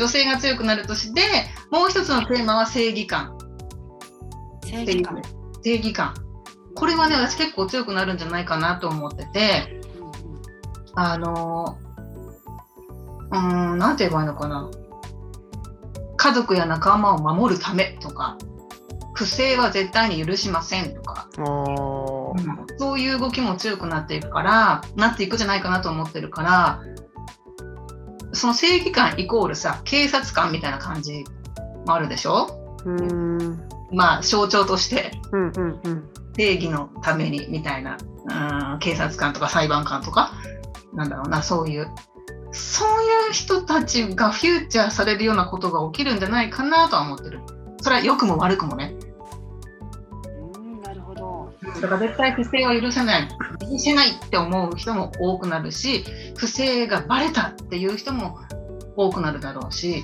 女性が強くなる年で、もう一つのテーマは正義感。正義感。これはね、私結構強くなるんじゃないかなと思ってて、なんて言えばいいのかな。家族や仲間を守るためとか、不正は絶対に許しませんとか、そういう動きも強くなっていくじゃないかなと思ってるから、その正義感イコールさ、警察官みたいな感じもあるでしょ。まあ象徴として、正義のためにみたいな、警察官とか裁判官とか、なんだろうな、そういう人たちがフューチャーされるようなことが起きるんじゃないかなとは思ってる。それは良くも悪くもね。なるほど。だから絶対不正は許せないって思う人も多くなるし、不正がバレたっていう人も多くなるだろうし、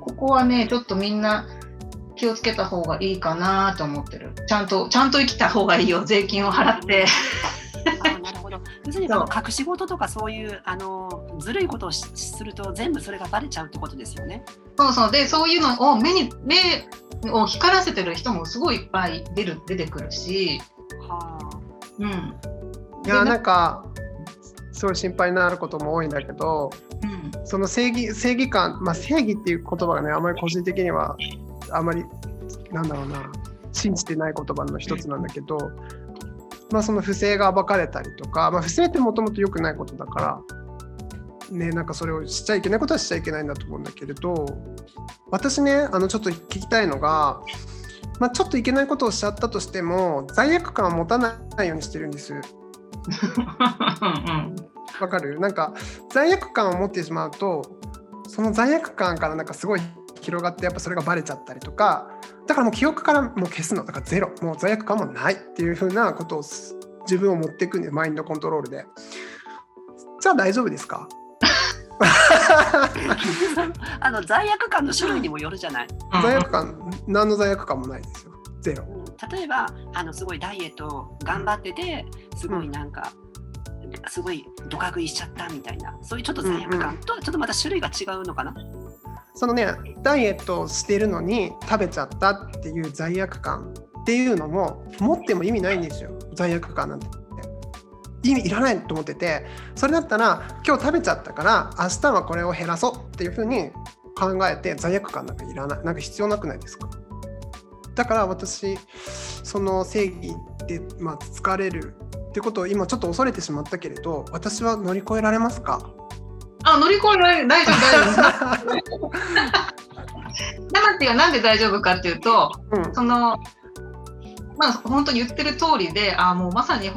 ここはね、ちょっとみんな気をつけた方がいいかなと思ってる。ちゃんと生きた方がいいよ、税金を払って。なるほど。要するに隠し事とかそういうずるいことをすると全部それがバレちゃうってことですよね。そうで、そういうのを目を光らせてる人もすごいいっぱい出てくるし、いや、なんかすごい心配になることも多いんだけど、その正義感、まあ、正義っていう言葉がね、あまり個人的にはあまりなんだろうな、信じてない言葉の一つなんだけど、まあ、その不正が暴かれたりとか、まあ、不正ってもともと良くないことだから、ね、なんかそれをしちゃいけないことはしちゃいけないんだと思うんだけれど、私ね、ちょっと聞きたいのが、まあ、ちょっといけないことをしちゃったとしても罪悪感を持たないようにしてるんです。わかる？なんか罪悪感を持ってしまうと、その罪悪感からなんかすごい広がって、やっぱそれがバレちゃったりとか、だからもう記憶からもう消すのだからゼロ、もう罪悪感もないっていう風なことを自分を持っていくんで、マインドコントロールで。じゃあ大丈夫ですか？罪悪感の種類にもよるじゃない。罪悪感、何の罪悪感もないですよ、ゼロ。例えばすごいダイエットを頑張ってて、すごいなんか、すごいドカ食いしちゃったみたいな、そういうちょっと罪悪感とはちょっとまた種類が違うのかな。そのね、ダイエットをしてるのに食べちゃったっていう罪悪感っていうのも持っても意味ないんですよ。罪悪感なんて意味いらないと思ってて、それだったら今日食べちゃったから明日はこれを減らそうっていうふうに考えて、罪悪感なんかいらない、なんか必要なくないですか。だから私、その正義で、まあ、疲れるってことを今ちょっと恐れてしまったけれど、私は乗り越えられますか？乗り越えられる、大丈夫大丈夫。ナナティがなんで大丈夫かっていうと、まあ、本当に言ってる通りで、もうまさにナ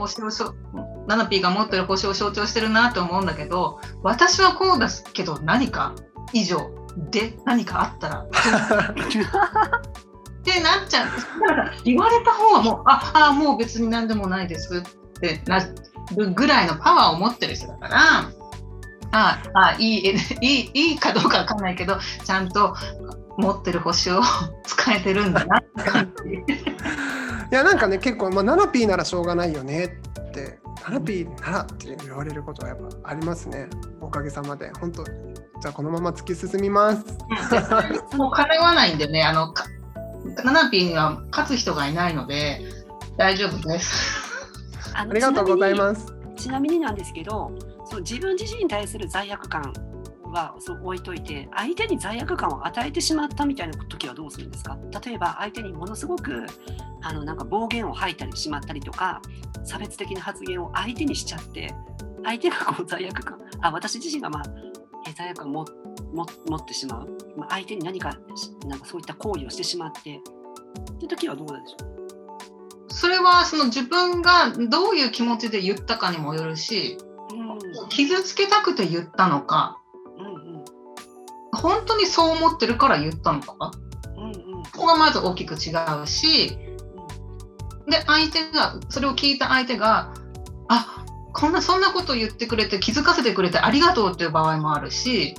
ナピーが持ってる星を象徴してるなと思うんだけど、私はこうですけど、何か以上で何かあったらってなっちゃう。言われた方はもうもう別に何でもないですってなるぐらいのパワーを持ってる人だから。いいかどうかわかんないけど、ちゃんと持ってる星を使えてるんだなって感じ。いや、なんかね、結構、まあ、7P ならしょうがないよねって、 7P ならって言われることはやっぱありますね。おかげさまで本当、じゃあこのまま突き進みます。もうかなわないんでね、7P には勝つ人がいないので大丈夫です。ありがとうございます。ちなみになんですけど、そう、自分自身に対する罪悪感はそう置いといて、相手に罪悪感を与えてしまったみたいな時はどうするんですか？例えば相手にものすごくなんか暴言を吐いたりしまったりとか、差別的な発言を相手にしちゃって、相手がこう罪悪感、私自身が、まあ、罪悪感を持ってしまう、まあ、相手に何か、なんかそういった行為をしてしまってっていう時はどうなんでしょう？それはその自分がどういう気持ちで言ったかにもよるし、傷つけたくて言ったのか、本当にそう思ってるから言ったのか、ここがまず大きく違うし、で相手がそれを聞いた相手がそんなこと言ってくれて、気づかせてくれてありがとうっていう場合もあるし、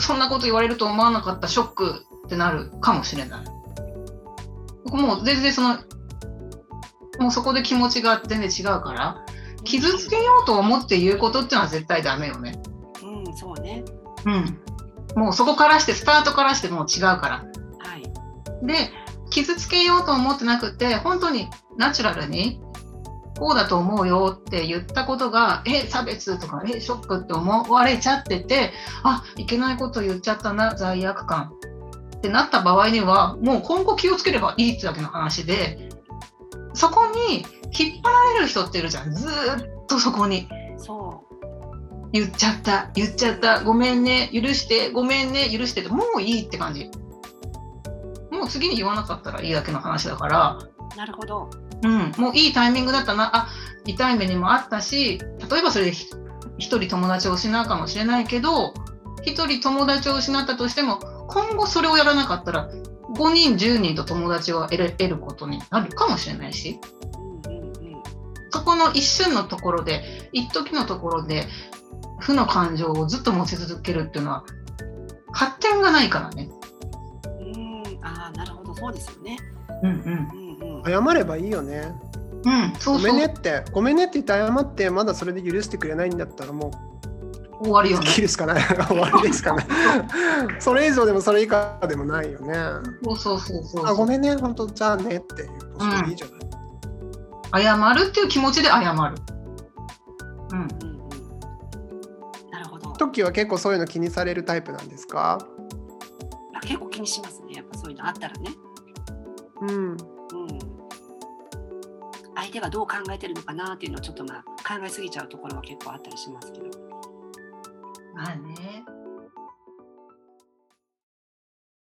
そんなこと言われると思わなかった、ショックってなるかもしれない。もう全然もうそこで気持ちが全然違うから、傷つけようと思って言うことってのは絶対ダメよね。うん、そうね。もうそこからしてスタートからしてもう違うから、はい、で傷つけようと思ってなくて本当にナチュラルにこうだと思うよって言ったことが差別とかショックって思われちゃってて、あ、いけないこと言っちゃったな、罪悪感ってなった場合にはもう今後気をつければいいってだけの話で、そこに引っ張られる人っているじゃん。ずっとそこにそう言っちゃったごめんね許してごめんね許してってもういいって感じ、もう次に言わなかったらいいだけの話だから。なるほど、うん、もういいタイミングだったな、あ、痛い目にもあったし、例えばそれで一人友達を失うかもしれないけど、一人友達を失ったとしても今後それをやらなかったら5人10人と友達を得ることになるかもしれないし、そこの一瞬のところで一時のところで負の感情をずっと持ち続けるっていうのは発展がないからね。ああ、なるほど、そうですよね。うんうん、謝ればいいよね、うん、そうそう、ごめんねって言って謝って、まだそれで許してくれないんだったらもう終わりよね、切るしかない終わりですかねそれ以上でもそれ以下でもないよね。そうそう、あ、ごめんね、本当じゃあねっていう、それでいいじゃない、うん、謝るっていう気持ちで謝る、うんうん、なるほど。トッキーは結構そういうの気にされるタイプなんですか？結構気にしますね、やっぱそういうのあったらね、うん相手がどう考えてるのかなっていうのをちょっと考えすぎちゃうところは結構あったりしますけど。まあね、